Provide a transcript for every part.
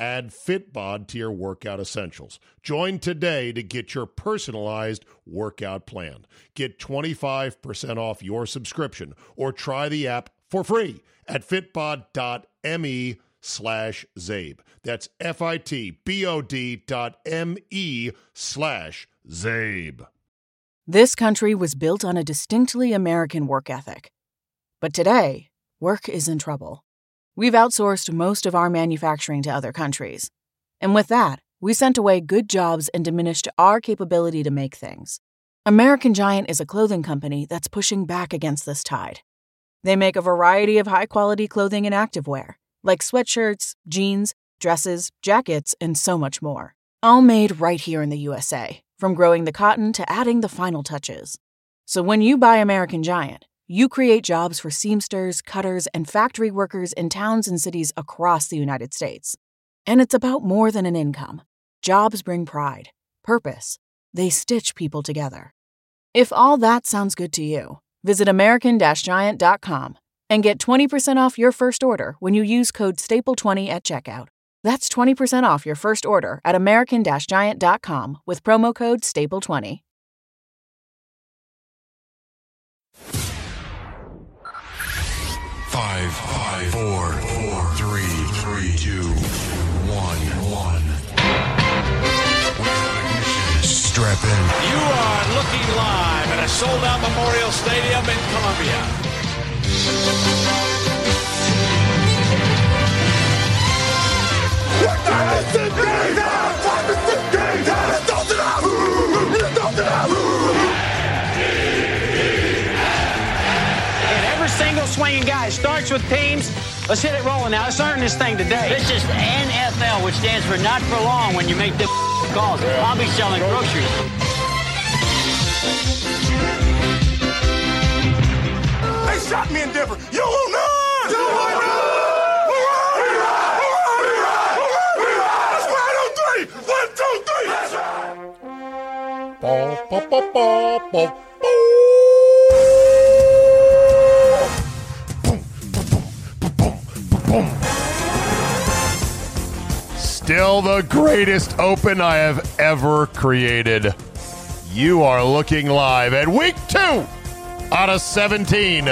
Add FitBod to your workout essentials. Join today to get your personalized workout plan. Get 25% off your subscription or try the app for free at fitbod.me/ZABE. That's fitbod.me/ZABE. This country was built on a distinctly American work ethic. But today, work is in trouble. We've outsourced most of our manufacturing to other countries. And with that, we sent away good jobs and diminished our capability to make things. American Giant is a clothing company that's pushing back against this tide. They make a variety of high-quality clothing and activewear, like sweatshirts, jeans, dresses, jackets, and so much more. All made right here in the USA, from growing the cotton to adding the final touches. So when you buy American Giant, you create jobs for seamsters, cutters, and factory workers in towns and cities across the United States. And it's about more than an income. Jobs bring pride, purpose. They stitch people together. If all that sounds good to you, visit American-Giant.com and get 20% off your first order when you use code STAPLE20 at checkout. That's 20% off your first order at American-Giant.com with promo code STAPLE20. Five, four, three, two, one. We have ignition. Strap in. You are looking live at a sold-out Memorial Stadium in Columbia. What the hell is this game? What is this game? Swinging guys starts with teams. Let's hit it rolling now. Let's earn this thing today. This is NFL, which stands for not for long. When you make them calls, I'll be selling groceries. They shot me in Denver. You will not. You will not. That's 103. 1, 2, 3. That's right. Ba, ba, ba, ba, ba. Still the greatest open I have ever created. You are looking live at week 2 out of 17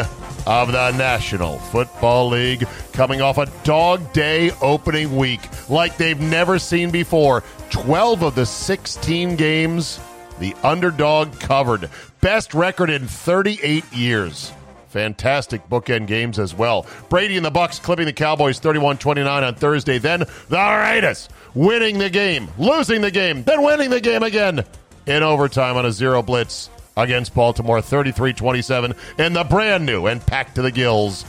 of the National Football League, coming off a dog day opening week like they've never seen before. 12 of the 16 games, the underdog covered. Best record in 38 years. Fantastic bookend games as well. Brady and the Bucs clipping the Cowboys 31-29 on Thursday. Then the Raiders winning the game, losing the game, then winning the game again in overtime on a zero blitz against Baltimore 33-27 in the brand new and packed to the gills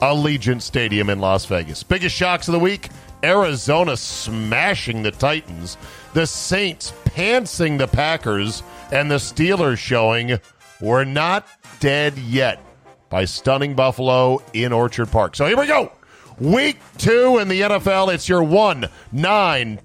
Allegiant Stadium in Las Vegas. Biggest shocks of the week, Arizona smashing the Titans, the Saints pantsing the Packers, and the Steelers showing we're not dead yet by stunning Buffalo in Orchard Park. So here we go. Week 2 in the NFL. It's your 1-9-2-2-1-1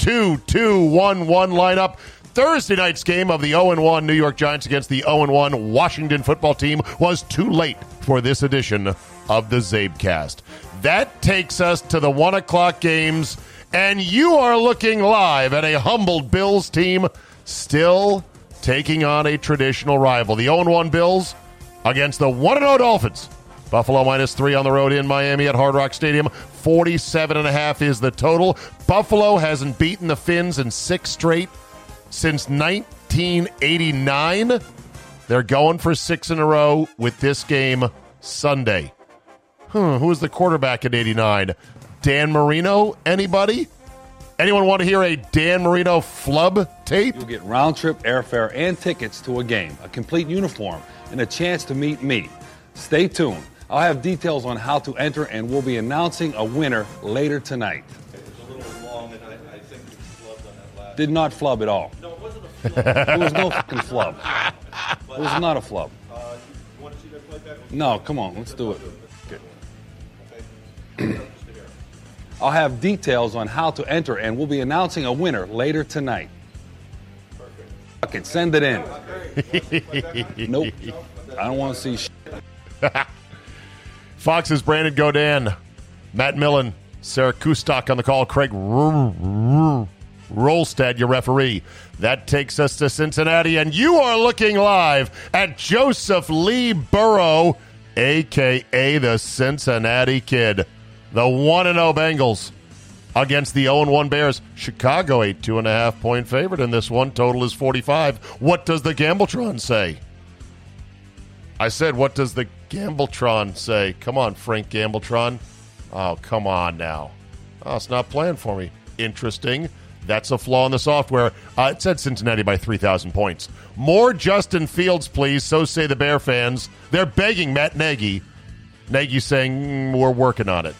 lineup. Thursday night's game of the 0-1 New York Giants against the 0-1 Washington football team was too late for this edition of the Zabecast. That takes us to the 1 o'clock games, and you are looking live at a humbled Bills team still taking on a traditional rival. The 0-1 Bills against the 1-0 Dolphins. Buffalo -3 on the road in Miami at Hard Rock Stadium. 47.5 is the total. Buffalo hasn't beaten the Finns in 6 straight since 1989. They're going for 6 in a row with this game Sunday. Who was the quarterback in 89? Dan Marino? Anybody? Anyone want to hear a Dan Marino flub tape? You'll get round-trip airfare and tickets to a game, a complete uniform, and a chance to meet me. Stay tuned. I'll have details on how to enter, and we'll be announcing a winner later tonight. It was a little long, and I think you flubbed on that last. Did not flub at all. No, it wasn't a flub. There was no fucking flub. It was not a flub. You want to see that play back? No, come on. Let's do it. Okay. I'll have details on how to enter, and we'll be announcing a winner later tonight. Perfect. Fuck it. Send it in. Nope. I don't want to see shit. Fox's Brandon Godin, Matt Millen, Sarah Kustak on the call, Craig Rolstad, your referee. That takes us to Cincinnati, and you are looking live at Joseph Lee Burrow, a.k.a. the Cincinnati Kid. The 1-0 Bengals against the 0-1 Bears. Chicago, a 2.5-point favorite in this one. Total is 45. What does the Gambletron say? I said, what does the Gambletron say? Come on, Frank Gambletron. Oh, come on now. Oh, it's not playing for me. Interesting. That's a flaw in the software. It said Cincinnati by 3,000 points. More Justin Fields, please. So say the Bear fans. They're begging Matt Nagy. Nagy saying, we're working on it.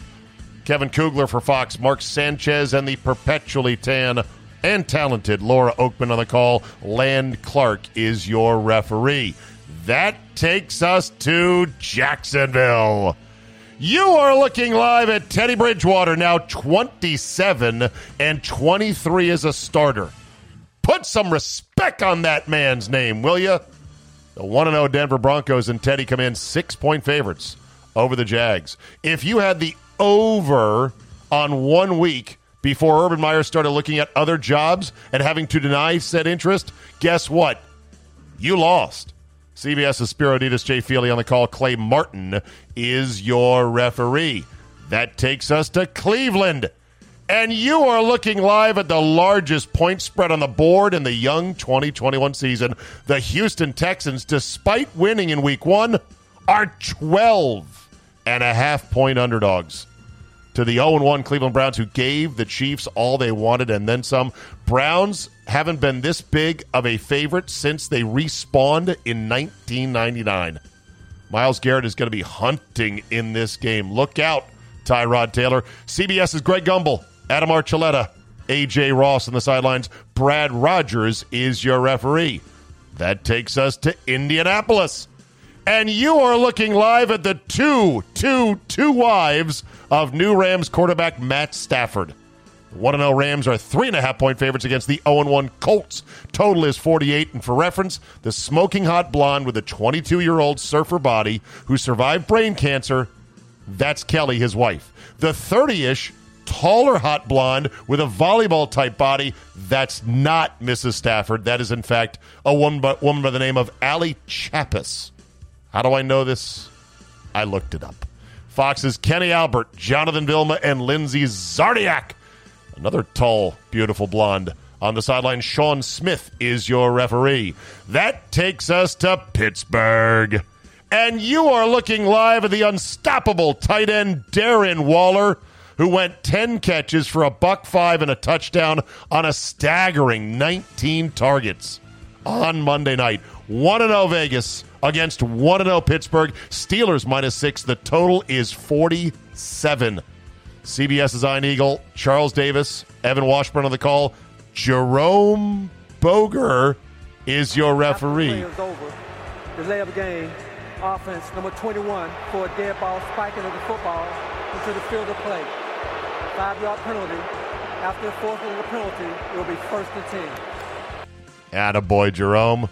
Kevin Kugler for Fox. Mark Sanchez and the perpetually tan and talented Laura Oakman on the call. Land Clark is your referee. That takes us to Jacksonville. You are looking live at Teddy Bridgewater, now 27 and 23 as a starter. Put some respect on that man's name, will you? The 1-0 Denver Broncos and Teddy come in 6-point favorites over the Jags. If you had the over on 1 week before Urban Meyer started looking at other jobs and having to deny said interest, guess what? You lost. CBS's Spiro Ditas, Jay Feely on the call. Clay Martin is your referee. That takes us to Cleveland. And you are looking live at the largest point spread on the board in the young 2021 season. The Houston Texans, despite winning in week 1, are 12.5-point underdogs to the 0-1 Cleveland Browns, who gave the Chiefs all they wanted and then some. Browns haven't been this big of a favorite since they respawned in 1999. Myles Garrett is going to be hunting in this game. Look out, Tyrod Taylor. CBS's Greg Gumbel, Adam Archuleta, A.J. Ross on the sidelines. Brad Rogers is your referee. That takes us to Indianapolis. And you are looking live at the 2-2-2 wives of new Rams quarterback Matt Stafford. 1-0 Rams are 3.5-point favorites against the 0-1 Colts. Total is 48, and for reference, the smoking hot blonde with a 22-year-old surfer body who survived brain cancer, that's Kelly, his wife. The 30-ish, taller hot blonde with a volleyball-type body, that's not Mrs. Stafford. That is, in fact, a woman by the name of Allie Chappas. How do I know this? I looked it up. Fox's Kenny Albert, Jonathan Vilma, and Lindsay Zardiak. Another tall, beautiful blonde. On the sideline, Sean Smith is your referee. That takes us to Pittsburgh. And you are looking live at the unstoppable tight end Darren Waller, who went 10 catches for $105 and a touchdown on a staggering 19 targets on Monday night. 1-0 Vegas against 1-0 Pittsburgh. Steelers -6. The total is 47. CBS's Ian Eagle, Charles Davis, Evan Washburn on the call. Jerome Boger is your referee. The layup game, offense number 21 for a dead ball spiking of the football into the field of play. 5-yard penalty. After the fourth of the penalty, it will be 1st and 10. Attaboy, Jerome.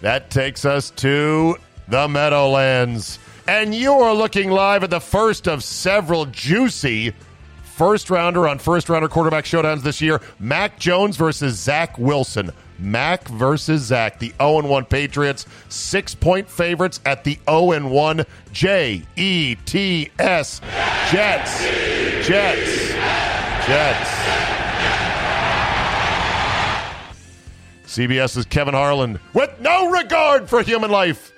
That takes us to the Meadowlands. And you are looking live at the first of several juicy first-rounder on first-rounder quarterback showdowns this year. Mac Jones versus Zach Wilson. Mac versus Zach. The 0-1 Patriots. 6-point favorites at the 0-1. Jets. Jets. CBS's Kevin Harlan, with no regard for human life.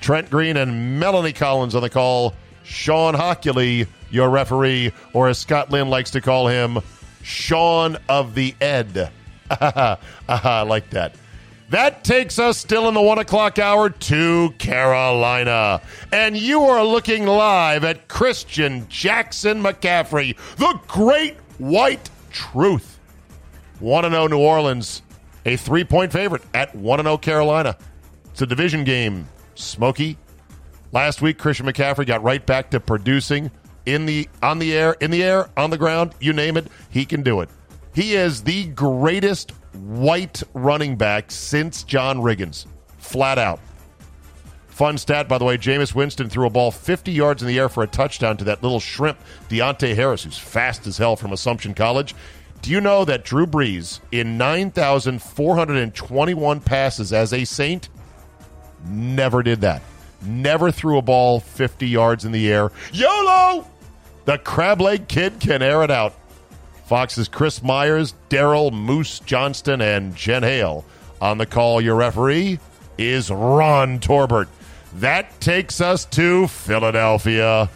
Trent Green and Melanie Collins on the call. Sean Hockley, your referee, or as Scott Lynn likes to call him, Sean of the Ed. I like that. That takes us still in the 1 o'clock hour to Carolina. And you are looking live at Christian Jackson McCaffrey, the great white truth. 1-0 New Orleans. A 3-point favorite at 1-0 Carolina. It's a division game, Smokey. Last week, Christian McCaffrey got right back to producing in the air, on the ground, you name it, he can do it. He is the greatest white running back since John Riggins, flat out. Fun stat, by the way, Jameis Winston threw a ball 50 yards in the air for a touchdown to that little shrimp, Deontay Harris, who's fast as hell from Assumption College. Do you know that Drew Brees, in 9,421 passes as a Saint, never did that? Never threw a ball 50 yards in the air. YOLO! The crab leg kid can air it out. Fox's Chris Myers, Daryl Moose Johnston, and Jen Hale. On the call, your referee is Ron Torbert. That takes us to Philadelphia.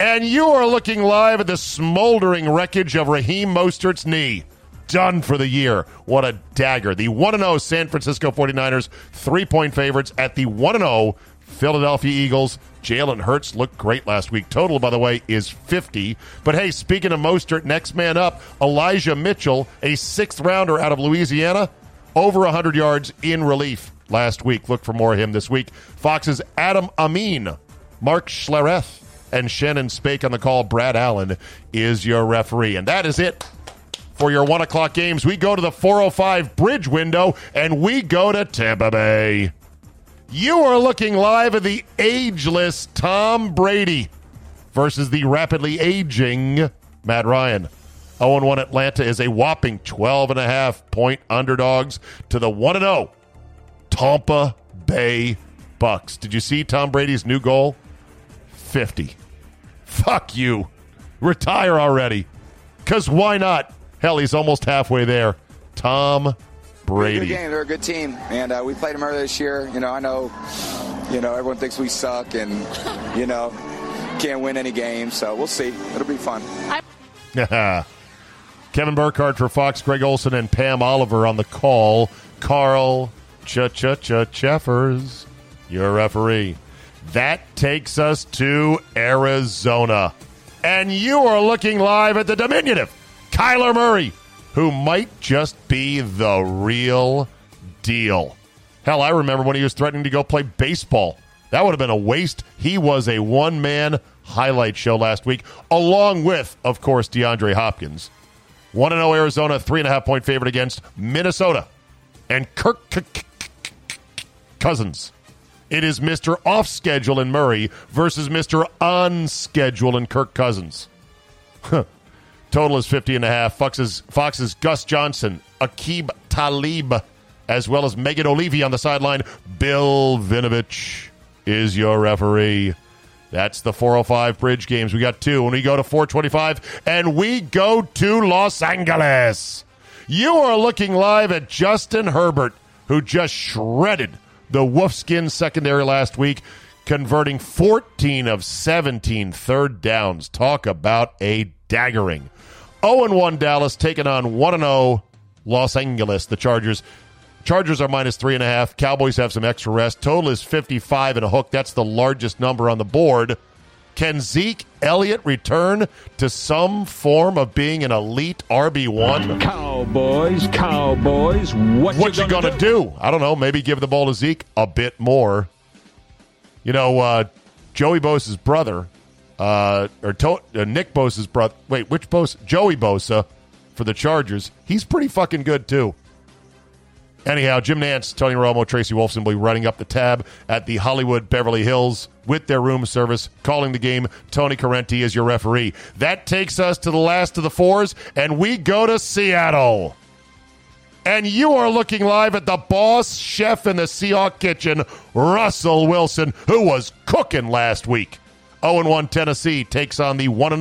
And you are looking live at the smoldering wreckage of Raheem Mostert's knee. Done for the year. What a dagger. The 1-0 San Francisco 49ers, 3-point favorites at the 1-0 Philadelphia Eagles. Jalen Hurts looked great last week. Total, by the way, is 50. But hey, speaking of Mostert, next man up, Elijah Mitchell, a 6th-rounder out of Louisiana, over 100 yards in relief last week. Look for more of him this week. Fox's Adam Amin, Mark Schlereth, and Shannon Spake on the call. Brad Allen is your referee. And that is it for your 1 o'clock games. We go to the 4:05 bridge window, and we go to Tampa Bay. You are looking live at the ageless Tom Brady versus the rapidly aging Matt Ryan. 0-1 Atlanta is a whopping 12.5-point underdogs to the 1-0 Tampa Bay Bucks. Did you see Tom Brady's new goal? 50. Fuck you. Retire already. Because why not? Hell, he's almost halfway there. Tom Brady. Good game. They're a good team. And we played them earlier this year. I know, everyone thinks we suck and, can't win any games. So we'll see. It'll be fun. Kevin Burkhardt for Fox, Greg Olson, and Pam Oliver on the call. Carl Cheffers, your referee. That takes us to Arizona. And you are looking live at the diminutive Kyler Murray, who might just be the real deal. Hell, I remember when he was threatening to go play baseball. That would have been a waste. He was a one-man highlight show last week, along with, of course, DeAndre Hopkins. 1-0 Arizona, 3.5-point favorite against Minnesota. And Kirk Cousins. It is Mr. Off-Schedule in Murray versus Mr. On-Schedule in Kirk Cousins. Total is 50.5. Fox's Gus Johnson, Aqib Talib, as well as Megan Olivi on the sideline. Bill Vinovich is your referee. That's the 4:05 bridge games. We got two. When we go to 4:25, and we go to Los Angeles. You are looking live at Justin Herbert, who just shredded the Wolfskin secondary last week, converting 14 of 17 third downs. Talk about a daggering. 0-1 Dallas taking on 1-0 Los Angeles. The Chargers. Chargers are minus 3.5. Cowboys have some extra rest. Total is 55 and a hook. That's the largest number on the board. Can Zeke Elliott return to some form of being an elite RB1? Cowboys, what you going to do? I don't know. Maybe give the ball to Zeke a bit more. You know, Joey Bosa's brother, Nick Bosa's brother. Wait, which Bosa? Joey Bosa for the Chargers. He's pretty fucking good, too. Anyhow, Jim Nantz, Tony Romo, Tracy Wolfson will be running up the tab at the Hollywood Beverly Hills with their room service, calling the game. Tony Correnti is your referee. That takes us to the last of the fours, and we go to Seattle. And you are looking live at the boss chef in the Seahawks kitchen, Russell Wilson, who was cooking last week. 0-1 Tennessee takes on the 1-0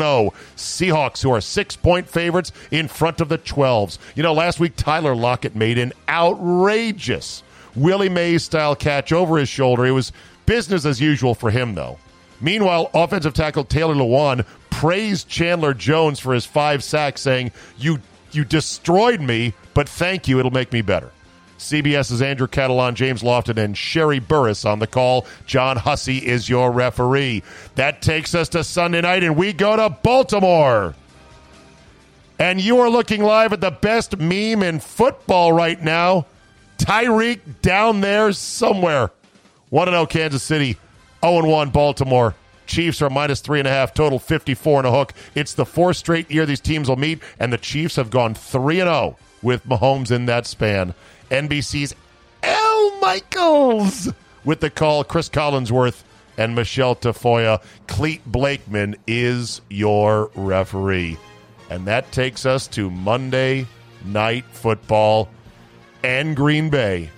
Seahawks, who are 6-point favorites in front of the 12s. You know, last week, Tyler Lockett made an outrageous Willie Mays-style catch over his shoulder. It was business as usual for him, though. Meanwhile, offensive tackle Taylor Lewan praised Chandler Jones for his 5 sacks, saying, you destroyed me, but thank you, it'll make me better. CBS's Andrew Catalan, James Lofton, and Sherry Burris on the call. John Hussey is your referee. That takes us to Sunday night, and we go to Baltimore. And you are looking live at the best meme in football right now. Tyreek down there somewhere. 1-0 Kansas City, 0-1 Baltimore. Chiefs are minus 3.5, total 54 and a hook. It's the 4th straight year these teams will meet, and the Chiefs have gone 3-0 with Mahomes in that span. NBC's Al Michaels with the call. Chris Collinsworth and Michelle Tafoya. Cleet Blakeman is your referee. And that takes us to Monday Night Football and Green Bay.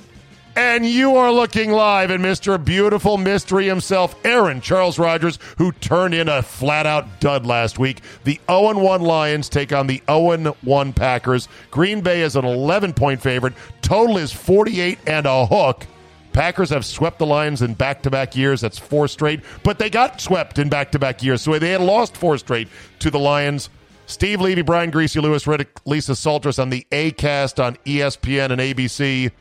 And you are looking live at Mr. Beautiful Mystery himself, Aaron Charles Rodgers, who turned in a flat-out dud last week. The 0-1 Lions take on the 0-1 Packers. Green Bay is an 11-point favorite. Total is 48 and a hook. Packers have swept the Lions in back-to-back years. That's 4 straight. But they got swept in back-to-back years, so they had lost 4 straight to the Lions. Steve Levy, Brian Greasy, Lewis Riddick, Lisa Saltris on the A-Cast on ESPN and ABC.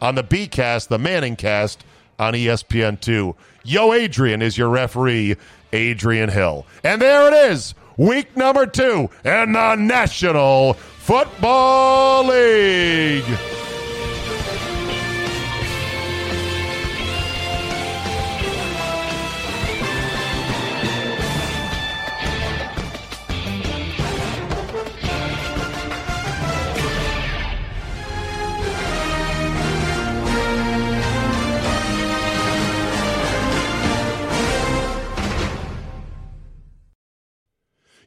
On the B-Cast, the Manning Cast, on ESPN2. Yo, Adrian is your referee, Adrian Hill. And there it is, week number 2 in the National Football League.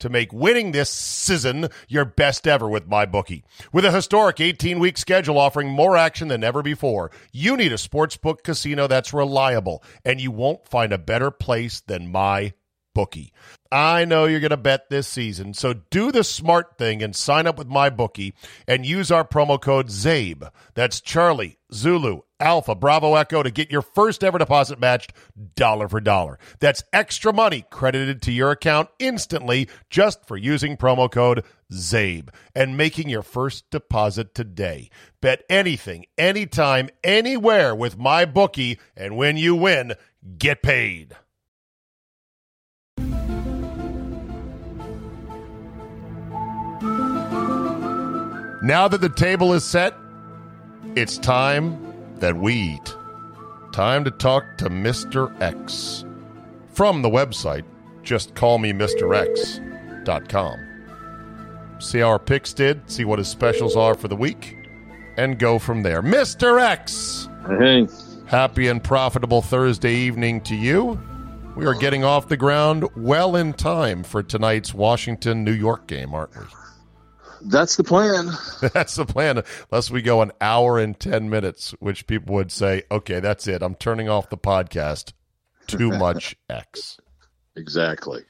to make winning this season your best ever with MyBookie. With a historic 18-week schedule offering more action than ever before, you need a sportsbook casino that's reliable, and you won't find a better place than MyBookie. bookie. I know you're going to bet this season, so do the smart thing and sign up with MyBookie and use our promo code ZABE. That's Charlie, Zulu, Alpha, Bravo, Echo to get your first ever deposit matched dollar for dollar. That's extra money credited to your account instantly just for using promo code ZABE and making your first deposit today. Bet anything, anytime, anywhere with MyBookie, and when you win, get paid. Now that the table is set, it's time that we eat. Time to talk to Mr. X. From the website, just CallMeMrX.com. See how our picks did, see what his specials are for the week, and go from there. Mr. X! Hey. Happy and profitable Thursday evening to you. We are getting off the ground well in time for tonight's Washington-New York game, aren't we? That's the plan. That's the plan. Unless we go an hour and 10 minutes, which people would say, okay, that's it. I'm turning off the podcast. Too much X. Exactly.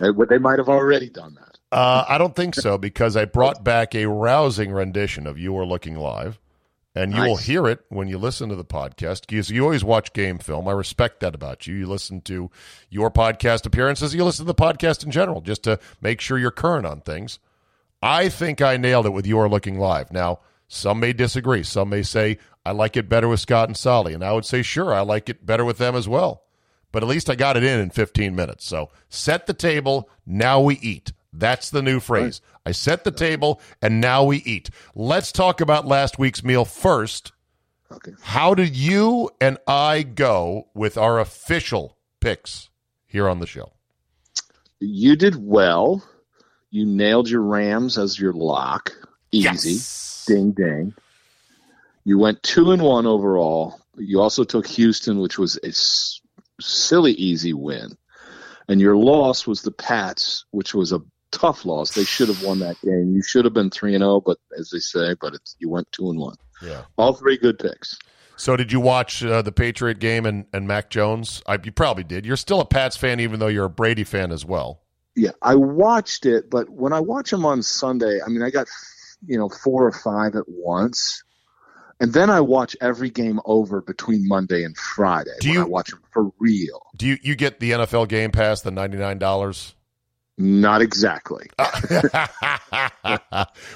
They might have already done that. I don't think so, because I brought back a rousing rendition of You Are Looking Live, and you will hear it when you listen to the podcast, because you always watch game film. I respect that about you. You listen to your podcast appearances. You listen to the podcast in general just to make sure you're current on things. I think I nailed it with You Are Looking Live. Now, some may disagree. Some may say, I like it better with Scott and Solly. And I would say, sure, I like it better with them as well. But at least I got it in 15 minutes. So set the table, now we eat. That's the new phrase. Right. I set the table, and now we eat. Let's talk about last week's meal first. Okay. How did you and I go with our official picks here on the show? You did well. You nailed your Rams as your lock. Easy. Yes. Ding, ding. You went 2-1 overall. You also took Houston, which was a silly easy win. And your loss was the Pats, which was a tough loss. They should have won that game. You should have been 3-0, but as they say, but you went 2-1. Yeah. All three good picks. So did you watch the Patriot game and Mac Jones? You probably did. You're still a Pats fan, even though you're a Brady fan as well. Yeah, I watched it, but when I watch them on Sunday, I mean, I got, 4 or 5 at once. And then I watch every game over between Monday and Friday I watch them for real. Do you get the NFL Game Pass, the $99? Not exactly.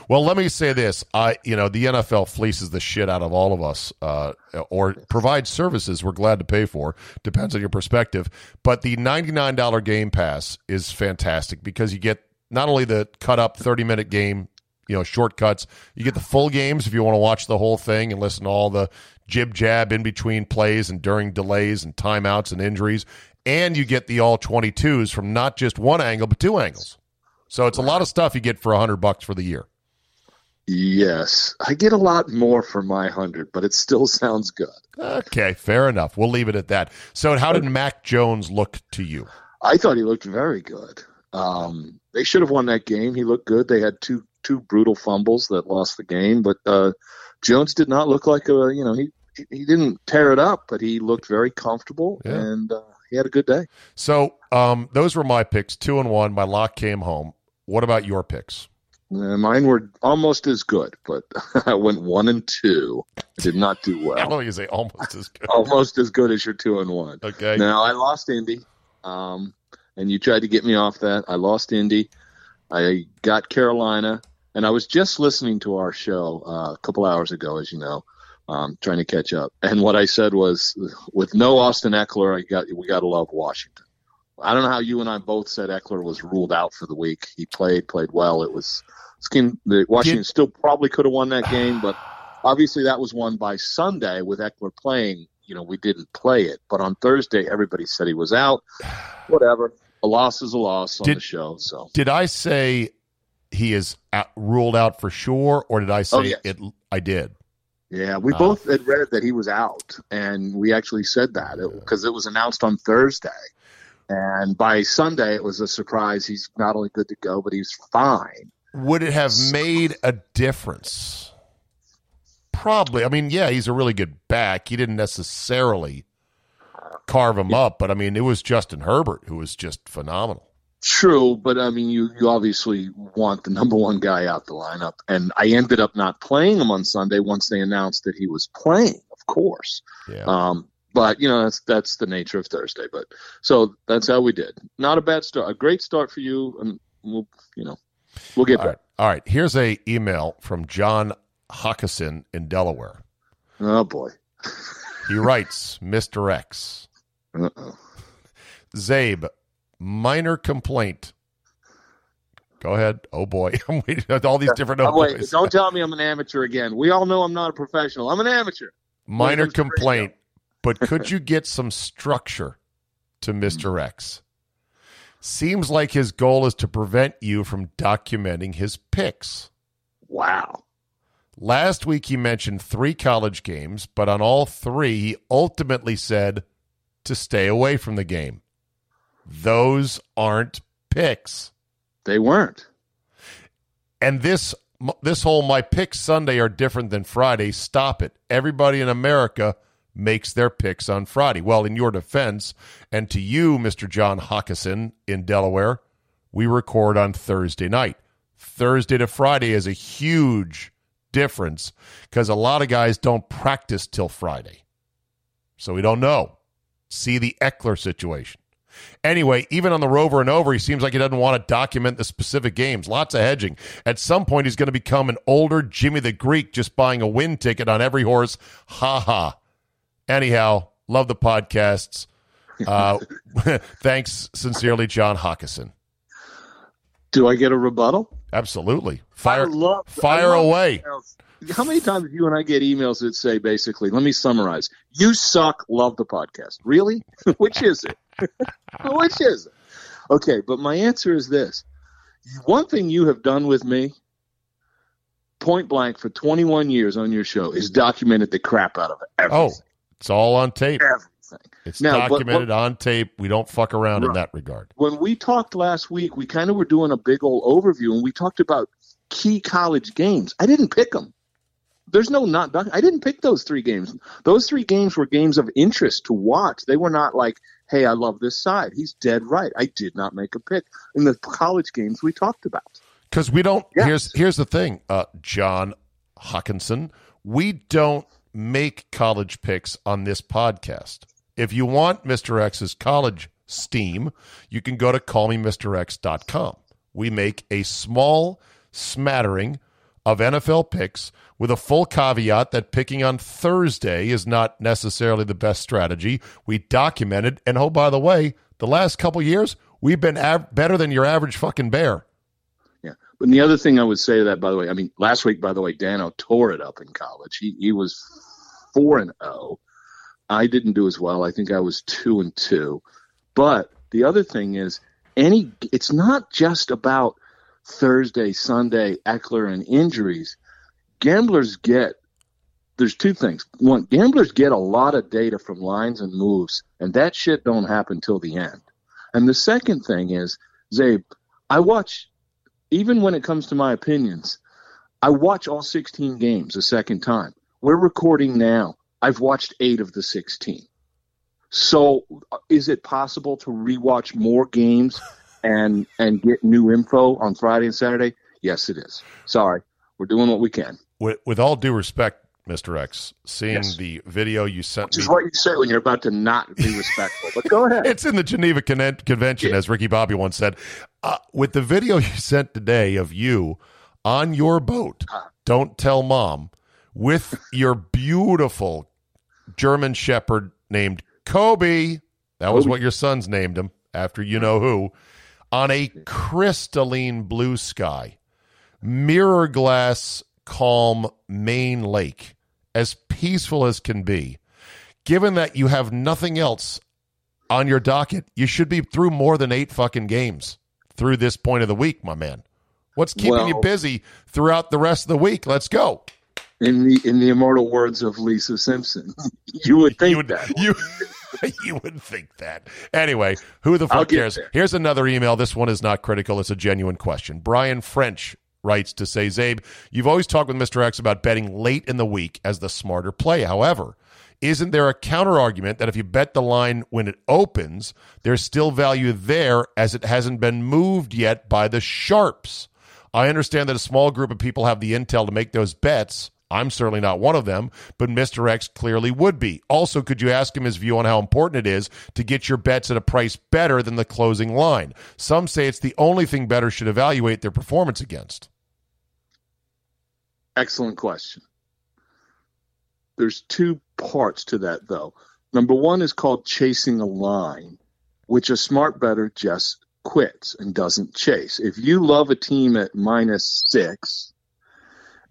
Well, let me say this. The NFL fleeces the shit out of all of us or provides services we're glad to pay for. Depends on your perspective. But the $99 Game Pass is fantastic because you get not only the cut-up 30-minute game, shortcuts. You get the full games if you want to watch the whole thing and listen to all the jib-jab in between plays and during delays and timeouts and injuries. And you get the all 22s from not just one angle, but two angles. So it's a lot of stuff you get for $100 for the year. Yes. I get a lot more for my $100, but it still sounds good. Okay, fair enough. We'll leave it at that. So how did Mac Jones look to you? I thought he looked very good. They should have won that game. He looked good. They had two brutal fumbles that lost the game, but Jones did not look like he didn't tear it up, but he looked very comfortable and he had a good day. So those were my picks, 2-1. My lock came home. What about your picks? Mine were almost as good, but I went 1-2. I did not do well. I don't know you say almost as good. Almost as good as your 2-1. Okay. Now, I lost Indy, and you tried to get me off that. I lost Indy. I got Carolina, and I was just listening to our show a couple hours ago, as you know. Trying to catch up. And what I said was, with no Austin Eckler, we got to love Washington. I don't know how you and I both said Eckler was ruled out for the week. He played well. It was Washington still probably could have won that game, but obviously that was won by Sunday with Eckler playing. We didn't play it. But on Thursday, everybody said he was out. Whatever. A loss is a loss on the show. So did I say he is ruled out for sure, or did I say it? I did. Yeah, we both had read that he was out, and we actually said that because it was announced on Thursday. And by Sunday, it was a surprise. He's not only good to go, but he's fine. Would it have made a difference? Probably. I mean, yeah, he's a really good back. He didn't necessarily carve him up, but I mean, it was Justin Herbert who was just phenomenal. True, but I mean, you obviously want the number one guy out the lineup, and I ended up not playing him on Sunday once they announced that he was playing, of course. Yeah. But you know, that's the nature of Thursday. But so that's how we did. Not a bad start, a great start for you, and we'll get back. All right. Here's a email from John Hawkinson in Delaware. Oh boy. He writes, Mr. X. Uh-oh. Zabe. Minor complaint. Go ahead. Oh, boy. I'm waiting at all these different ways. Don't tell me I'm an amateur again. We all know I'm not a professional. I'm an amateur. Minor complaint, but could you get some structure to Mr. X? Seems like his goal is to prevent you from documenting his picks. Wow. Last week he mentioned 3 college games, but on all 3 he ultimately said to stay away from the game. Those aren't picks. They weren't. And this whole my picks Sunday are different than Friday. Stop it. Everybody in America makes their picks on Friday. Well, in your defense, and to you, Mr. John Hawkinson in Delaware, we record on Thursday night. Thursday to Friday is a huge difference because a lot of guys don't practice till Friday. So we don't know. See the Eckler situation. Anyway, even on the rover and over, he seems like he doesn't want to document the specific games. Lots of hedging. At some point, he's going to become an older Jimmy the Greek just buying a win ticket on every horse. Ha ha. Anyhow, love the podcasts. Thanks sincerely, John Hawkinson. Do I get a rebuttal? Absolutely. Fire away. Emails. How many times do you and I get emails that say, basically, let me summarize. You suck. Love the podcast. Really? Which is it? Which is it? Okay, but my answer is this. One thing you have done with me, point blank, for 21 years on your show, is documented the crap out of everything. Oh, it's all on tape. Everything. It's documented on tape. We don't fuck around in that regard. When we talked last week, we kind of were doing a big old overview, and we talked about key college games. I didn't pick them. There's no not. I didn't pick those 3 games. Those 3 games were games of interest to watch. They were not like, hey, I love this side. He's dead right. I did not make a pick in the college games we talked about. Because we don't. Yes. Here's the thing, John Hawkinson. We don't make college picks on this podcast. If you want Mr. X's college steam, you can go to callmemrx.com. We make a small smattering of NFL picks with a full caveat that picking on Thursday is not necessarily the best strategy. We documented, and oh, by the way, the last couple years, we've been better than your average fucking bear. Yeah, but the other thing I would say to that, by the way, I mean, last week, by the way, Dano tore it up in college. He was 4-0. I didn't do as well. I think I was 2-2. But the other thing is, it's not just about Thursday, Sunday, Eckler, and injuries. There's 2 things. One, gamblers get a lot of data from lines and moves, and that shit don't happen till the end. And the second thing is, Zabe, I watch, even when it comes to my opinions, I watch all 16 games a second time. We're recording now. I've watched 8 of the 16. So is it possible to rewatch more games and get new info on Friday and Saturday? Yes, it is. Sorry. We're doing what we can. With all due respect, Mr. X, seeing the video you sent me. Which is what you say when you're about to not be respectful, but go ahead. It's in the Geneva Convention, as Ricky Bobby once said. With the video you sent today of you on your boat, don't tell mom, with your beautiful German shepherd named Kobe, that was what your sons named him, after you-know-who, on a crystalline blue sky. Mirror glass, calm Maine lake, as peaceful as can be. Given that you have nothing else on your docket, you should be through more than 8 fucking games through this point of the week, my man. What's keeping you busy throughout the rest of the week? Let's go. In the immortal words of Lisa Simpson, you would think that. Anyway, who the fuck cares? Here's another email. This one is not critical. It's a genuine question. Brian French writes to say, Zabe, you've always talked with Mr. X about betting late in the week as the smarter play. However, isn't there a counter-argument that if you bet the line when it opens, there's still value there as it hasn't been moved yet by the sharps? I understand that a small group of people have the intel to make those bets. I'm certainly not one of them, but Mr. X clearly would be. Also, could you ask him his view on how important it is to get your bets at a price better than the closing line? Some say it's the only thing bettors should evaluate their performance against. Excellent question. There's two parts to that, though. Number one is called chasing a line, which a smart bettor just quits and doesn't chase. If you love a team at -6,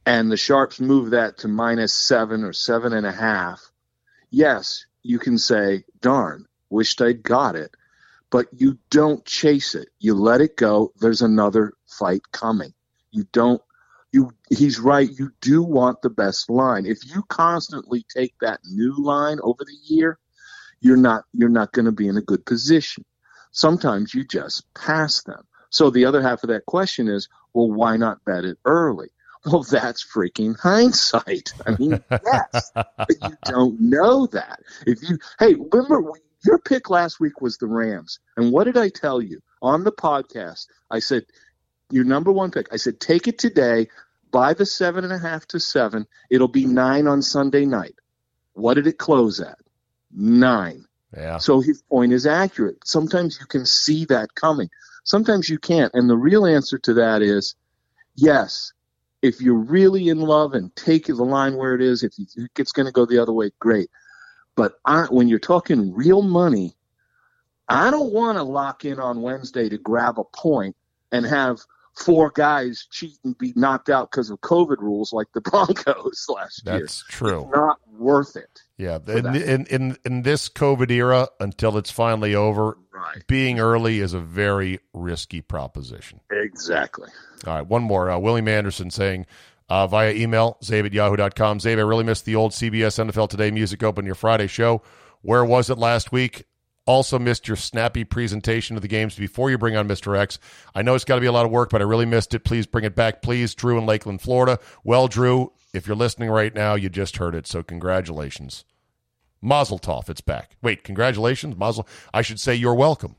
and the sharps move that to -7 or 7.5, yes, you can say, darn, wished I'd got it. But you don't chase it. You let it go. There's another fight coming. He's right. You do want the best line. If you constantly take that new line over the year, you're not going to be in a good position. Sometimes you just pass them. So the other half of that question is, well, why not bet it early? Well, that's freaking hindsight. I mean, yes, but you don't know that. Remember your pick last week was the Rams, and what did I tell you on the podcast? I said your number one pick. I said take it today, buy the 7.5 to 7. It'll be 9 on Sunday night. What did it close at? 9. Yeah. So his point is accurate. Sometimes you can see that coming. Sometimes you can't. And the real answer to that is yes. If you're really in love and take the line where it is, if you think it's going to go the other way, great. But when you're talking real money, I don't want to lock in on Wednesday to grab a point and have 4 guys cheat and be knocked out because of COVID rules like the Broncos last year. That's true. It's not worth it. Yeah. In this COVID era, until it's finally over, right, being early is a very risky proposition. Exactly. All right, one more. William Anderson saying via email, zabe@yahoo.com. Zabe, I really missed the old CBS NFL Today Music Open Your Friday show. Where was it last week? Also missed your snappy presentation of the games before you bring on Mr. X. I know it's got to be a lot of work, but I really missed it. Please bring it back, please. Drew in Lakeland, Florida. Well, Drew, if you're listening right now, you just heard it, so congratulations. Mazel tov, it's back. Wait, congratulations? Mazel. I should say you're welcome.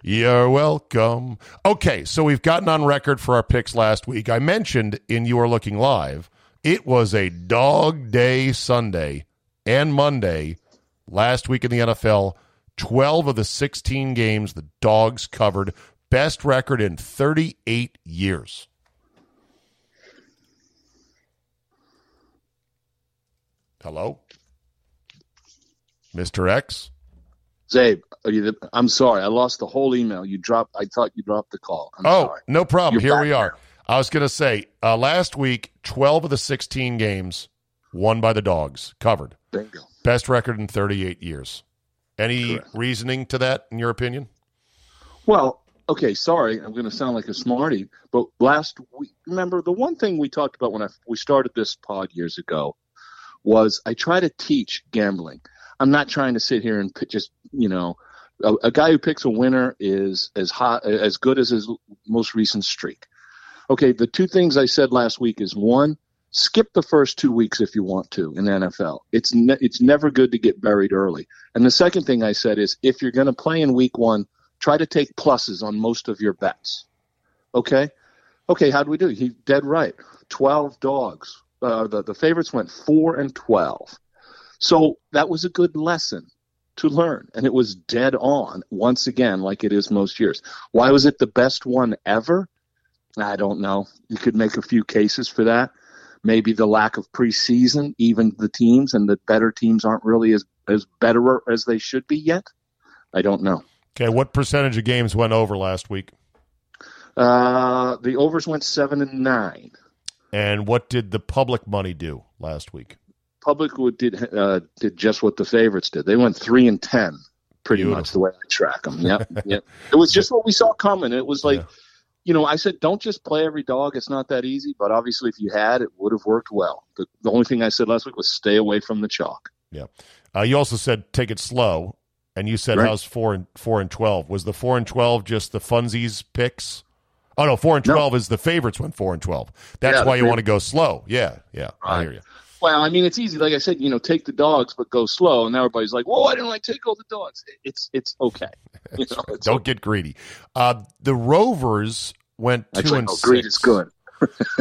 You're welcome. Okay, so we've gotten on record for our picks last week. I mentioned in You Are Looking Live, it was a dog day Sunday and Monday last week in the NFL. 12 of the 16 games the dogs covered. Best record in 38 years. Hello? Mr. X? Zabe, I'm sorry. I lost the whole email. I thought you dropped the call. I'm sorry. No problem. Here we are. I was going to say, last week, 12 of the 16 games won by the dogs. Covered. Bingo. Best record in 38 years. Any reasoning to that, in your opinion? Well, okay, sorry, I'm going to sound like a smarty, but last week, remember, the one thing we talked about when we started this pod years ago was I try to teach gambling. I'm not trying to sit here and just, a guy who picks a winner is as good as his most recent streak. Okay, the two things I said last week is, one, skip the first 2 weeks if you want to in the NFL. It's never good to get buried early. And the second thing I said is, if you're going to play in week one, try to take pluses on most of your bets. Okay? Okay, how do we do? He's dead right. 12 dogs. The favorites went 4-12. So that was a good lesson to learn. And it was dead on once again, like it is most years. Why was it the best one ever? I don't know. You could make a few cases for that. Maybe the lack of preseason, even the teams, and the better teams aren't really as better as they should be yet. I don't know. Okay, what percentage of games went over last week? The overs went 7 and 9. And what did the public money do last week? Public did just what the favorites did. They went 3 and 10, pretty much the way I track them. Yep, yep. It was just what we saw coming. It was like... Yeah. I said, don't just play every dog. It's not that easy. But obviously, if you had, it would have worked well. The only thing I said last week was stay away from the chalk. Yeah. You also said take it slow. And you said, right. How's 4 and 12? Was the 4 and 12 just the funsies picks? Oh, no, 4-12 is the favorites when 4-12. That's why you want to go slow. Yeah, right. I hear you. Well, I mean, it's easy. Like I said, take the dogs, but go slow. And now everybody's like, whoa, I didn't like take all the dogs. It's okay. Right. Don't get greedy. The Rovers went 2-6. Greed is good.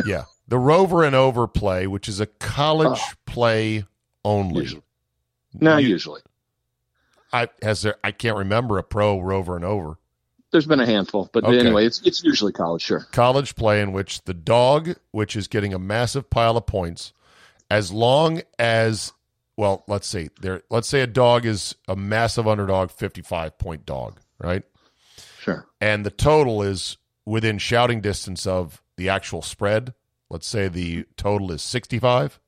Yeah. The Rover and Over play, which is a college play only. Not usually. I can't remember a pro Rover and Over. There's been a handful, but anyway, it's usually college, sure. College play in which the dog, which is getting a massive pile of points, as long as, well, let's say a dog is a massive underdog, 55-point dog, right? Sure. And the total is within shouting distance of the actual spread. Let's say the total is 65.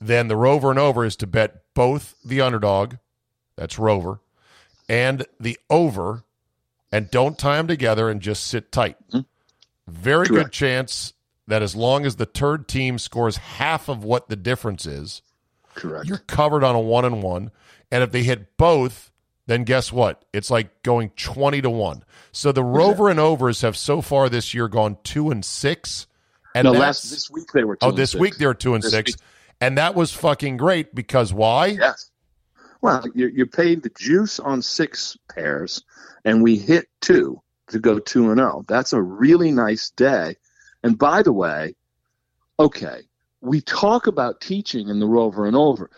Then the Rover and Over is to bet both the underdog, that's Rover, and the over, and don't tie them together and just sit tight. Very good chance that as long as the third team scores half of what the difference is, you're covered on a 1-1. And if they hit both, then guess what? It's like going 20-1. So the Rover and Overs have so far this year gone 2-6. And no, this week they were 2-6. This week they were 2-6. And that was fucking great because why? Yes. Well, you paid the juice on 6 pairs, and we hit 2 to go 2-0. That's a really nice day. And by the way, we talk about teaching in the Rover and Over.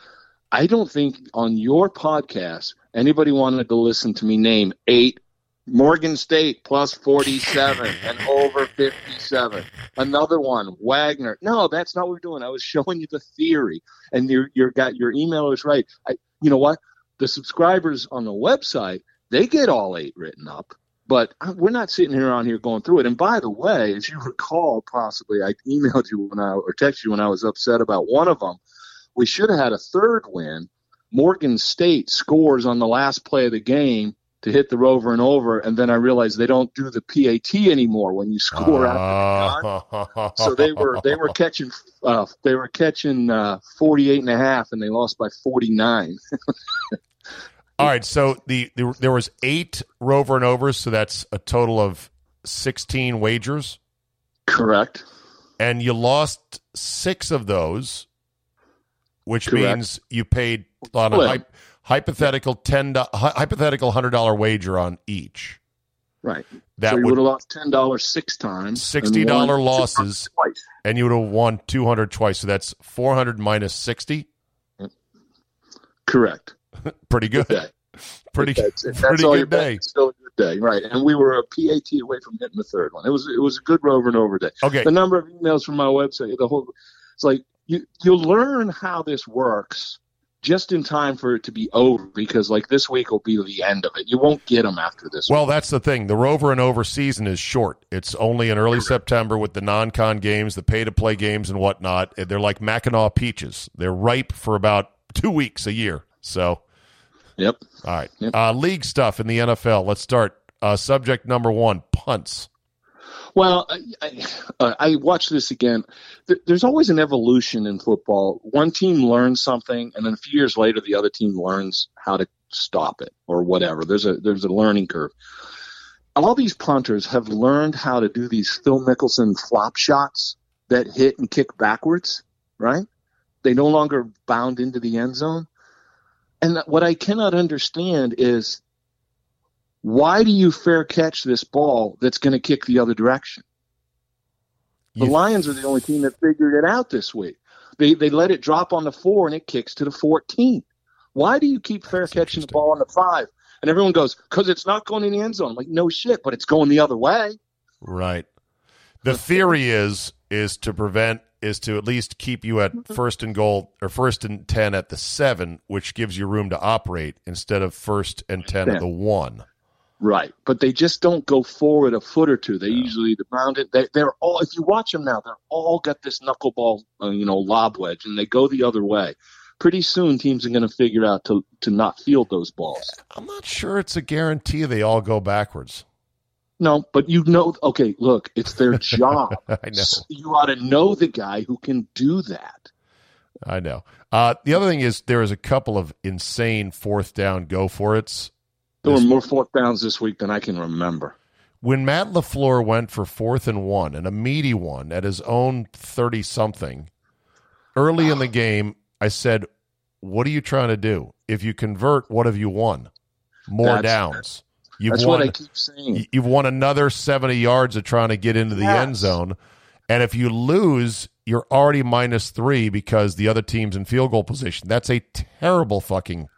I don't think on your podcast anybody wanted to listen to me name 8 Morgan State plus 47 and over 57. Another one, Wagner. No, that's not what we're doing. I was showing you the theory, and your email is right. You know what? The subscribers on the website, they get all 8 written up, but we're not sitting here going through it. And by the way, as you recall, possibly I emailed you or texted you when I was upset about one of them. We should have had a third win. Morgan State scores on the last play of the game to hit the Rover and Over, and then I realized they don't do the PAT anymore when you score out of the gun. So they were catching 48.5, and they lost by 49. All right, so there was 8 Rover and Overs, so that's a total of 16 wagers. Correct. And you lost 6 of those, which means you paid on a hypothetical $100 wager on each. Right. That so you would have lost $10 6 times. $60 losses, and you would have won $200 twice. So that's $400 minus $60. Correct. Pretty good. Good pretty good. Pretty good day. Still a good day, right? And we were a PAT away from hitting the third one. It was a good Rover and Over day. Okay. The number of emails from my website, it's like you learn how this works just in time for it to be over, because this week will be the end of it. You won't get them after this week. Well, that's the thing. The Rover and Over season is short. It's only in early September with the non-con games, the pay-to-play games and whatnot. They're like Mackinac peaches. They're ripe for about 2 weeks a year. So, yep. All right. Yep. League stuff in the NFL. Let's start. Subject number 1, punts. Well, I watched this again. There's always an evolution in football. One team learns something, and then a few years later, the other team learns how to stop it or whatever. There's a learning curve. All these punters have learned how to do these Phil Mickelson flop shots that hit and kick backwards, right? They no longer bound into the end zone. And what I cannot understand is, why do you fair catch this ball that's going to kick the other direction? The Lions are the only team that figured it out this week. They let it drop on the 4 and it kicks to the 14. Why do you keep fair catching the ball on the 5? And everyone goes, because it's not going in the end zone. I'm like, no shit, but it's going the other way. Right. The theory is to at least keep you at first and goal or first and 10 at the 7, which gives you room to operate instead of first and 10 at the 1. Right, but they just don't go forward a foot or two. They usually bound it. They're all. If you watch them now, they're all got this knuckleball, lob wedge, and they go the other way. Pretty soon, teams are going to figure out to not field those balls. I'm not sure it's a guarantee they all go backwards. No, but okay, look, it's their job. I know. So you ought to know the guy who can do that. I know. The other thing is there is a couple of insane fourth down go-for-its. There were more fourth downs this week than I can remember. When Matt LaFleur went for 4th and 1, and a meaty one at his own 30-something, early in the game, I said, what are you trying to do? If you convert, what have you won? More downs. That's what I keep saying. You've won another 70 yards of trying to get into the end zone. And if you lose, you're already -3 because the other team's in field goal position. That's a terrible fucking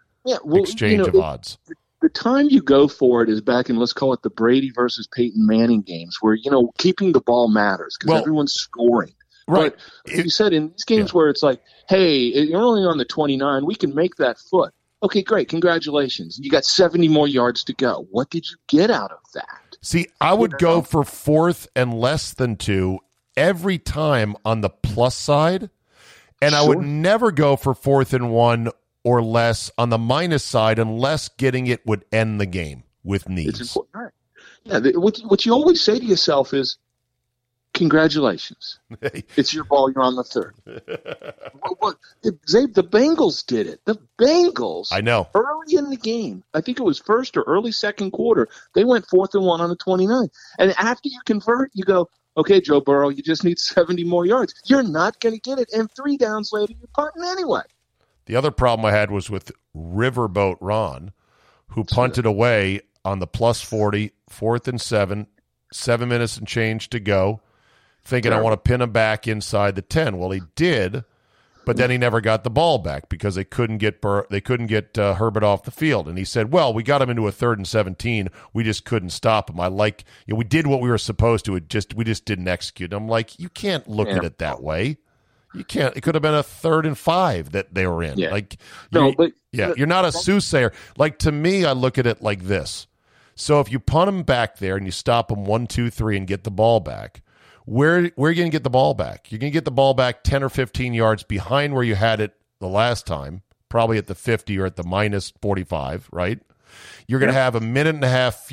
exchange of odds. The time you go for it is back in, let's call it the Brady versus Peyton Manning games, where, you know, keeping the ball matters because everyone's scoring. Right. But you said in these games where it's like, hey, you're only on the 29, we can make that foot. Okay, great. Congratulations. You got 70 more yards to go. What did you get out of that? See, I would go for 4th and less than 2 every time on the plus side, and I would never go for 4th and 1 or less on the minus side unless getting it would end the game with knees. Right. Yeah, what you always say to yourself is, congratulations. It's your ball. You're on the 3rd. The Bengals did it. The Bengals. I know. Early in the game, I think it was first or early second quarter, they went 4th and 1 on the 29. And after you convert, you go, okay, Joe Burrow, you just need 70 more yards. You're not going to get it. And 3 downs later, you're punting anyway. The other problem I had was with Riverboat Ron, who punted away on the +40, 4th and 7, 7 minutes and change to go. Thinking I want to pin him back inside the 10. Well, he did, but then he never got the ball back because they couldn't get Herbert off the field. And he said, "Well, we got him into a 3rd and 17. We just couldn't stop him. We did what we were supposed to. We just didn't execute." And I'm like, you can't look at it that way. You can't. It could have been a 3rd and 5 that they were in. Yeah. You're not a soothsayer. Like, to me, I look at it like this. So if you punt him back there and you stop him 1, 2, 3 and get the ball back. Where are you going to get the ball back? You're going to get the ball back 10 or 15 yards behind where you had it the last time, probably at the 50 or at the -45, right? You're going to have a minute and a half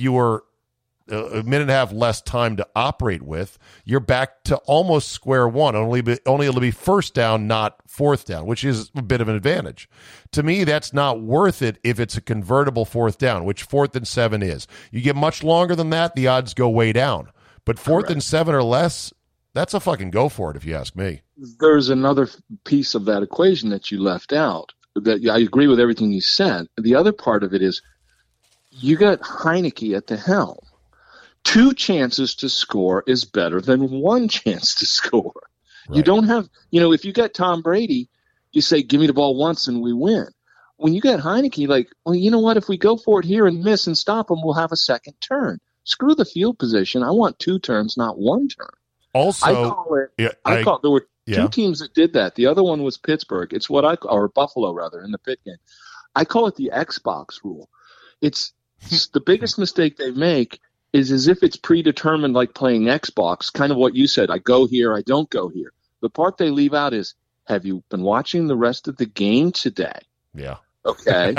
less time to operate with. You're back to almost square one, only it'll be 1st down, not 4th down, which is a bit of an advantage. To me, that's not worth it if it's a convertible 4th down, which 4th and 7 is. You get much longer than that, the odds go way down. But 4th and 7 or less, that's a fucking go for it, if you ask me. There's another piece of that equation that you left out. That I agree with everything you said. The other part of it is you got Heineke at the helm. 2 chances to score is better than 1 chance to score. Right. You don't have, if you got Tom Brady, you say, give me the ball once and we win. When you got Heineke, if we go for it here and miss and stop him, we'll have a second turn. Screw the field position. I want 2 turns, not 1 turn. Also, there were 2 teams that did that. The other one was Pittsburgh. It's what or Buffalo rather, in the pit game. I call it the Xbox rule. It's the biggest mistake they make is as if it's predetermined, like playing Xbox, kind of what you said. I go here, I don't go here. The part they leave out is, have you been watching the rest of the game today? Yeah. Okay.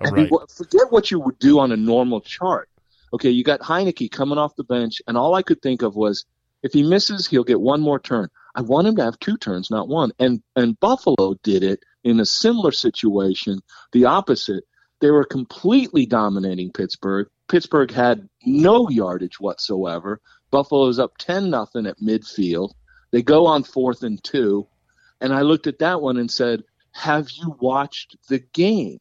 Right. Forget what you would do on a normal chart. Okay, you got Heineke coming off the bench, and all I could think of was, if he misses, he'll get 1 more turn. I want him to have 2 turns, not 1. And Buffalo did it in a similar situation, the opposite. They were completely dominating Pittsburgh. Pittsburgh had no yardage whatsoever. Buffalo's up 10-0 at midfield. They go on 4th and 2, and I looked at that one and said, have you watched the game?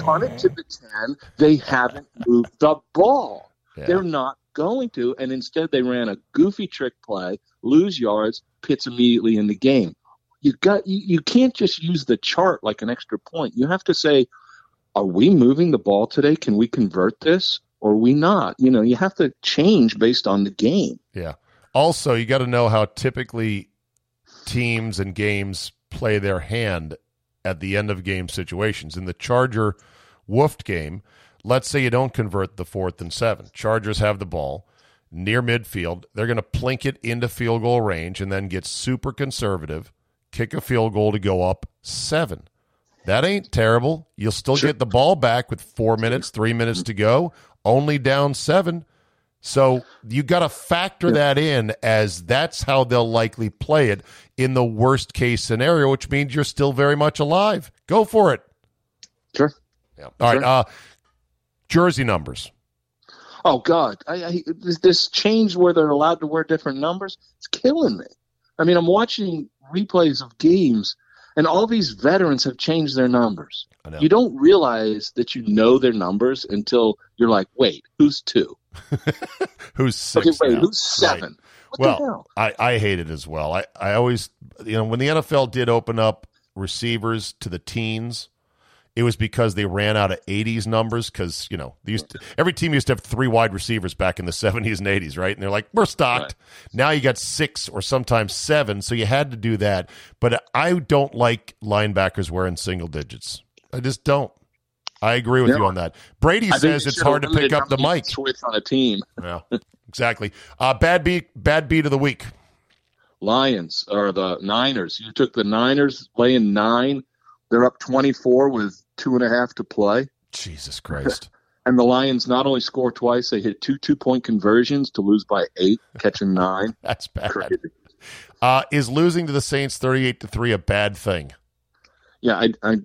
Punt it to the 10. They haven't moved the ball. Yeah. They're not going to. And instead, they ran a goofy trick play, lose yards, Pitt's immediately in the game. You can't just use the chart like an extra point. You have to say, are we moving the ball today? Can we convert this or are we not? You have to change based on the game. Yeah. Also, you got to know how typically teams and games play their hand at the end of game situations. In the Charger woofed game, let's say you don't convert the 4th and 7. Chargers have the ball near midfield. They're going to plink it into field goal range and then get super conservative, kick a field goal to go up 7. That ain't terrible. You'll still get the ball back with 3 minutes to go, only down 7. So you got to factor that in, as that's how they'll likely play it in the worst case scenario, which means you're still very much alive. Go for it. Sure. Yeah. All right. Jersey numbers. Oh, God, this change where they're allowed to wear different numbers, it's killing me. I mean, I'm watching replays of games, and all these veterans have changed their numbers. I know. You don't realize that you know their numbers until you're like, wait, who's 2? Who's 6? Okay, wait, who's 7? Right. Well, I hate it as well. I always, when the NFL did open up receivers to the teens, it was because they ran out of 80s numbers because, every team used to have 3 wide receivers back in the 70s and 80s, right? And they're like, we're stocked. Right. Now you got 6 or sometimes 7, so you had to do that. But I don't like linebackers wearing single digits. I just don't. I agree with you on that. Brady says it's hard to pick up the mic. Switch on a team. Yeah. Exactly. Bad beat of the week. Lions or the Niners. You took the Niners laying 9. They're up 24 with 2.5 to play. Jesus Christ. And the Lions not only score twice, they hit 2 two-point conversions to lose by 8, catching 9. That's bad. Is losing to the Saints 38-3 a bad thing? Yeah, I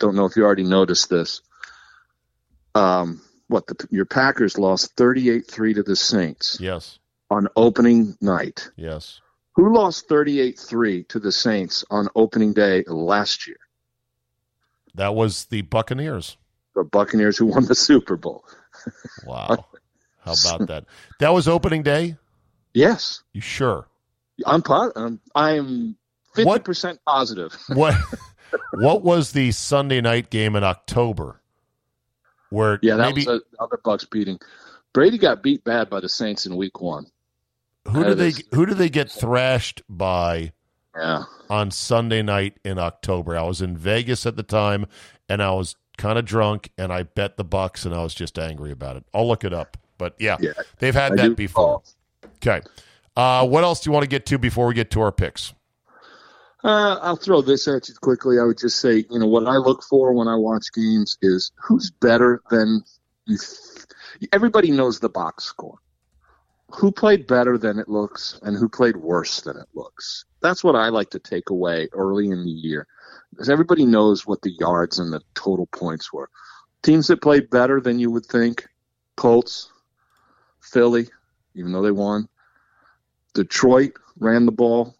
don't know if you already noticed this. Your Packers lost 38-3 to the Saints. Yes. On opening night. Yes. Who lost 38-3 to the Saints on opening day last year? That was the Buccaneers. The Buccaneers who won the Super Bowl. Wow. How about that? That was opening day? Yes. You sure? I'm 50% positive. What was the Sunday night game in October? That was another Bucs beating. Brady got beat bad by the Saints in Week 1. Who do they get thrashed by on Sunday night in October? I was in Vegas at the time, and I was kind of drunk, and I bet the Bucs, and I was just angry about it. I'll look it up, but they've had that before. Okay, what else do you want to get to before we get to our picks? I'll throw this at you quickly. I would just say, what I look for when I watch games is who's better than you. Everybody knows the box score. Who played better than it looks and who played worse than it looks? That's what I like to take away early in the year, because everybody knows what the yards and the total points were. Teams that played better than you would think, Colts, Philly, even though they won, Detroit ran the ball.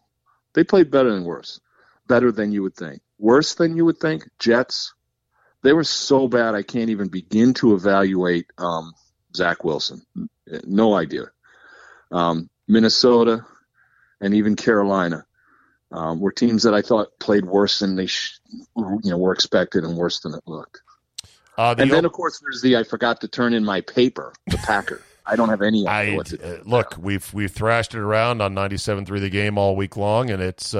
They played better than worse, better than you would think. Worse than you would think, Jets. They were so bad I can't even begin to evaluate Zach Wilson. No idea. Minnesota and even Carolina were teams that I thought played worse than they were expected and worse than it looked. Then, of course, there's I forgot to turn in my paper, the Packers. I don't have any idea what to do. Look, we've thrashed it around on 97.3 The Game all week long, and it's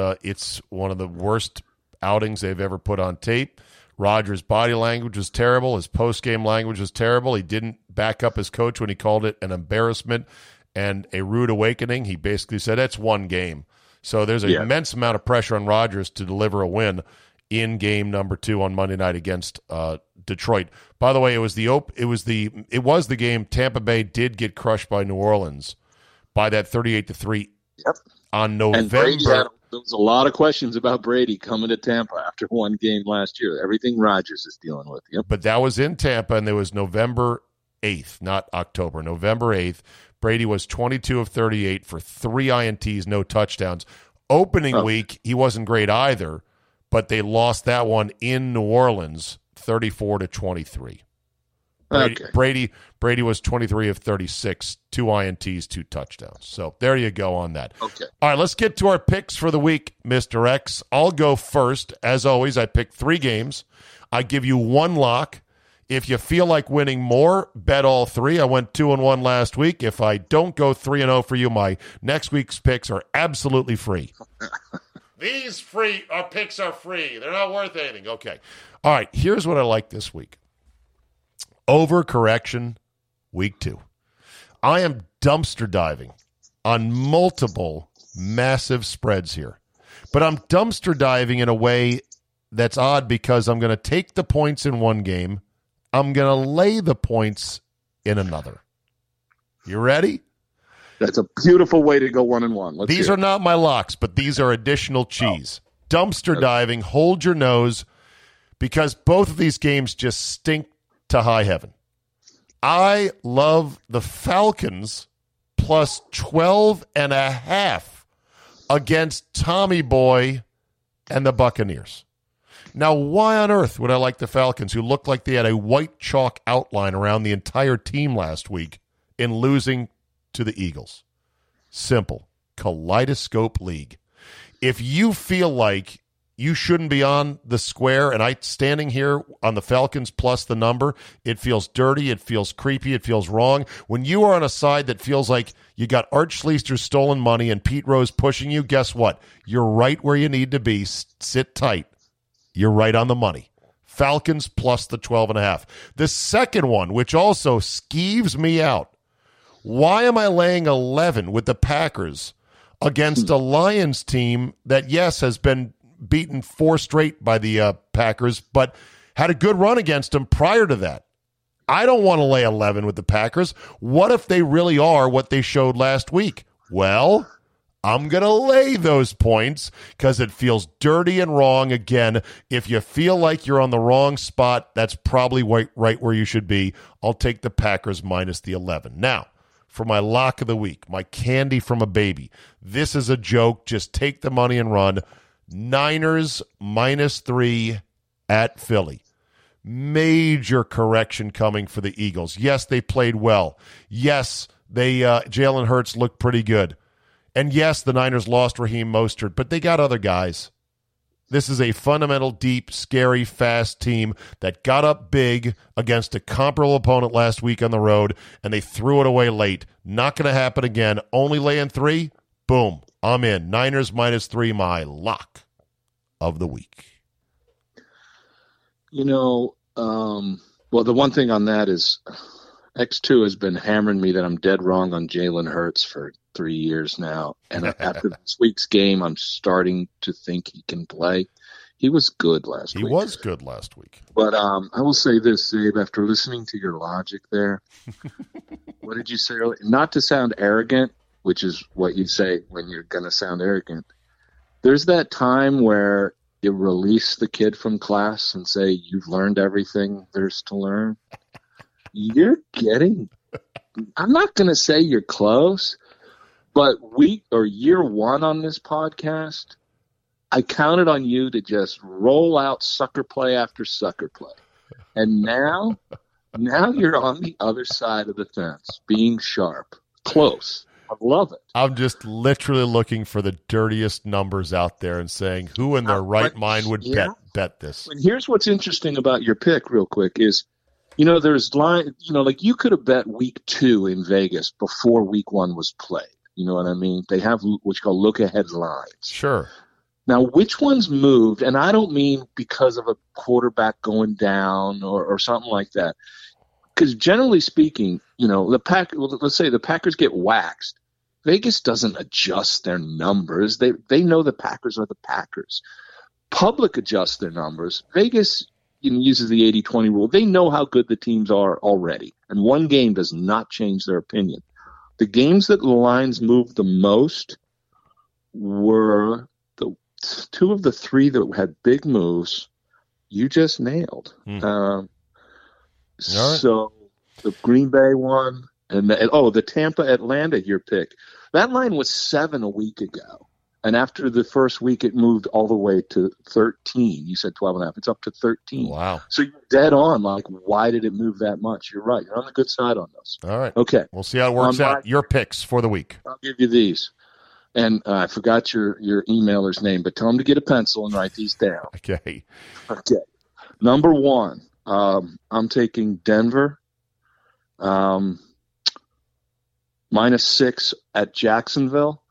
one of the worst outings they've ever put on tape. Rodgers' body language was terrible. His post-game language was terrible. He didn't back up his coach when he called it an embarrassment and a rude awakening. He basically said, that's one game. So there's an immense amount of pressure on Rodgers to deliver a win in game number 2 on Monday night against Detroit. By the way, it was the game Tampa Bay did get crushed by New Orleans by that 38-3 on November. And Brady there was a lot of questions about Brady coming to Tampa after one game last year. Everything Rodgers is dealing with. Yep. But that was in Tampa, and there was November 8th, not October, November 8th. Brady was 22 of 38 for 3 INTs, no touchdowns. Opening week, he wasn't great either, but they lost that one in New Orleans, 34-23. Brady was 23 of 36, 2 INTs, 2 touchdowns. So there you go on that. Okay. All right, let's get to our picks for the week, Mr. X. I'll go first. As always, I pick 3 games. I give you 1 lock. If you feel like winning more, bet all 3. I went 2-1 last week. If I don't go 3-0 for you, my next week's picks are absolutely free. Our picks are free. They're not worth anything. Okay. All right. Here's what I like this week. Overcorrection, week 2. I am dumpster diving on multiple massive spreads here. But I'm dumpster diving in a way that's odd because I'm going to take the points in one game. I'm going to lay the points in another. You ready? That's a beautiful way to go 1-1. These are not my locks, but these are additional cheese. Oh. Dumpster diving, hold your nose, because both of these games just stink to high heaven. I love the Falcons plus 12.5 against Tommy Boy and the Buccaneers. Now, why on earth would I like the Falcons, who looked like they had a white chalk outline around the entire team last week, in losing to the Eagles? Simple. Kaleidoscope League. If you feel like you shouldn't be on the square, and I standing here on the Falcons plus the number, it feels dirty, it feels creepy, it feels wrong. When you are on a side that feels like you got Art Schleister's stolen money and Pete Rose pushing you, guess what? You're right where you need to be. Sit tight. You're right on the money. Falcons plus the 12.5. The second one, which also skeeves me out. Why am I laying 11 with the Packers against a Lions team that, yes, has been beaten 4 straight by the Packers, but had a good run against them prior to that? I don't want to lay 11 with the Packers. What if they really are what they showed last week? Well, I'm going to lay those points because it feels dirty and wrong. Again, if you feel like you're on the wrong spot, that's probably right where you should be. I'll take the Packers minus the 11. Now, for my lock of the week, my candy from a baby. This is a joke. Just take the money and run. Niners minus 3 at Philly. Major correction coming for the Eagles. Yes, they played well. Yes, they Jalen Hurts looked pretty good. And yes, the Niners lost Raheem Mostert, but they got other guys. This is a fundamental, deep, scary, fast team that got up big against a comparable opponent last week on the road, and they threw it away late. Not going to happen again. Only laying 3. Boom. I'm in. Niners minus 3, my lock of the week. You know, the one thing on that is X2 has been hammering me that I'm dead wrong on Jalen Hurts for 3 years now. And after this week's game, I'm starting to think he can play. He was good last week. He was good last week. But I will say this, Abe, after listening to your logic there, what did you say earlier? Not to sound arrogant, which is what you say when you're going to sound arrogant. There's that time where you release the kid from class and say, you've learned everything there's to learn. You're getting, I'm not going to say you're close, but year one on this podcast, I counted on you to just roll out sucker play after sucker play. And now you're on the other side of the fence, being sharp, close. I love it. I'm just literally looking for the dirtiest numbers out there and saying who in their right mind would bet this. And here's what's interesting about your pick real quick is, you know, there's like you could have bet week 2 in Vegas before week 1 was played. You know what I mean? They have what's called look ahead lines. Sure. Now, which one's moved? And I don't mean because of a quarterback going down or something like that. Because generally speaking, you know, let's say the Packers get waxed. Vegas doesn't adjust their numbers. They know the Packers are the Packers. Public adjusts their numbers. Vegas, you know, uses the 80-20 rule. They know how good the teams are already, and one game does not change their opinion. The games that the lines moved the most were the 2 of the 3 that had big moves. You just nailed. Right. So the Green Bay one and the Tampa Atlanta, your pick. That line was 7 a week ago. And after the first week, it moved all the way to 13. You said 12.5. It's up to 13. Wow. So you're dead on. Like, why did it move that much? You're right. You're on the good side on those. All right. Okay. We'll see how it works out. Your picks for the week. I'll give you these. And I forgot your emailer's name, but tell him to get a pencil and write these down. Okay. Number 1. I'm taking Denver minus 6 at Jacksonville.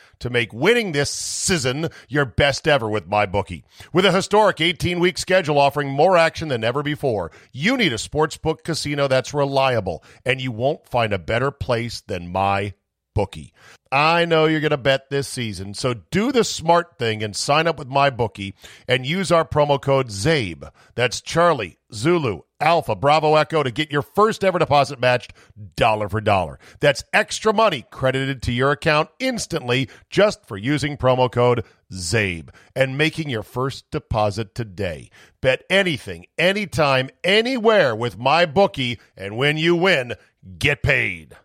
to make winning this season your best ever with MyBookie. With a historic 18-week schedule offering more action than ever before, you need a sportsbook casino that's reliable, and you won't find a better place than MyBookie. I know you're going to bet this season, so do the smart thing and sign up with MyBookie and use our promo code ZABE. That's Charlie, Zulu, Alpha, Bravo, Echo to get your first ever deposit matched dollar for dollar. That's extra money credited to your account instantly just for using promo code ZABE and making your first deposit today. Bet anything, anytime, anywhere with MyBookie, and when you win, get paid.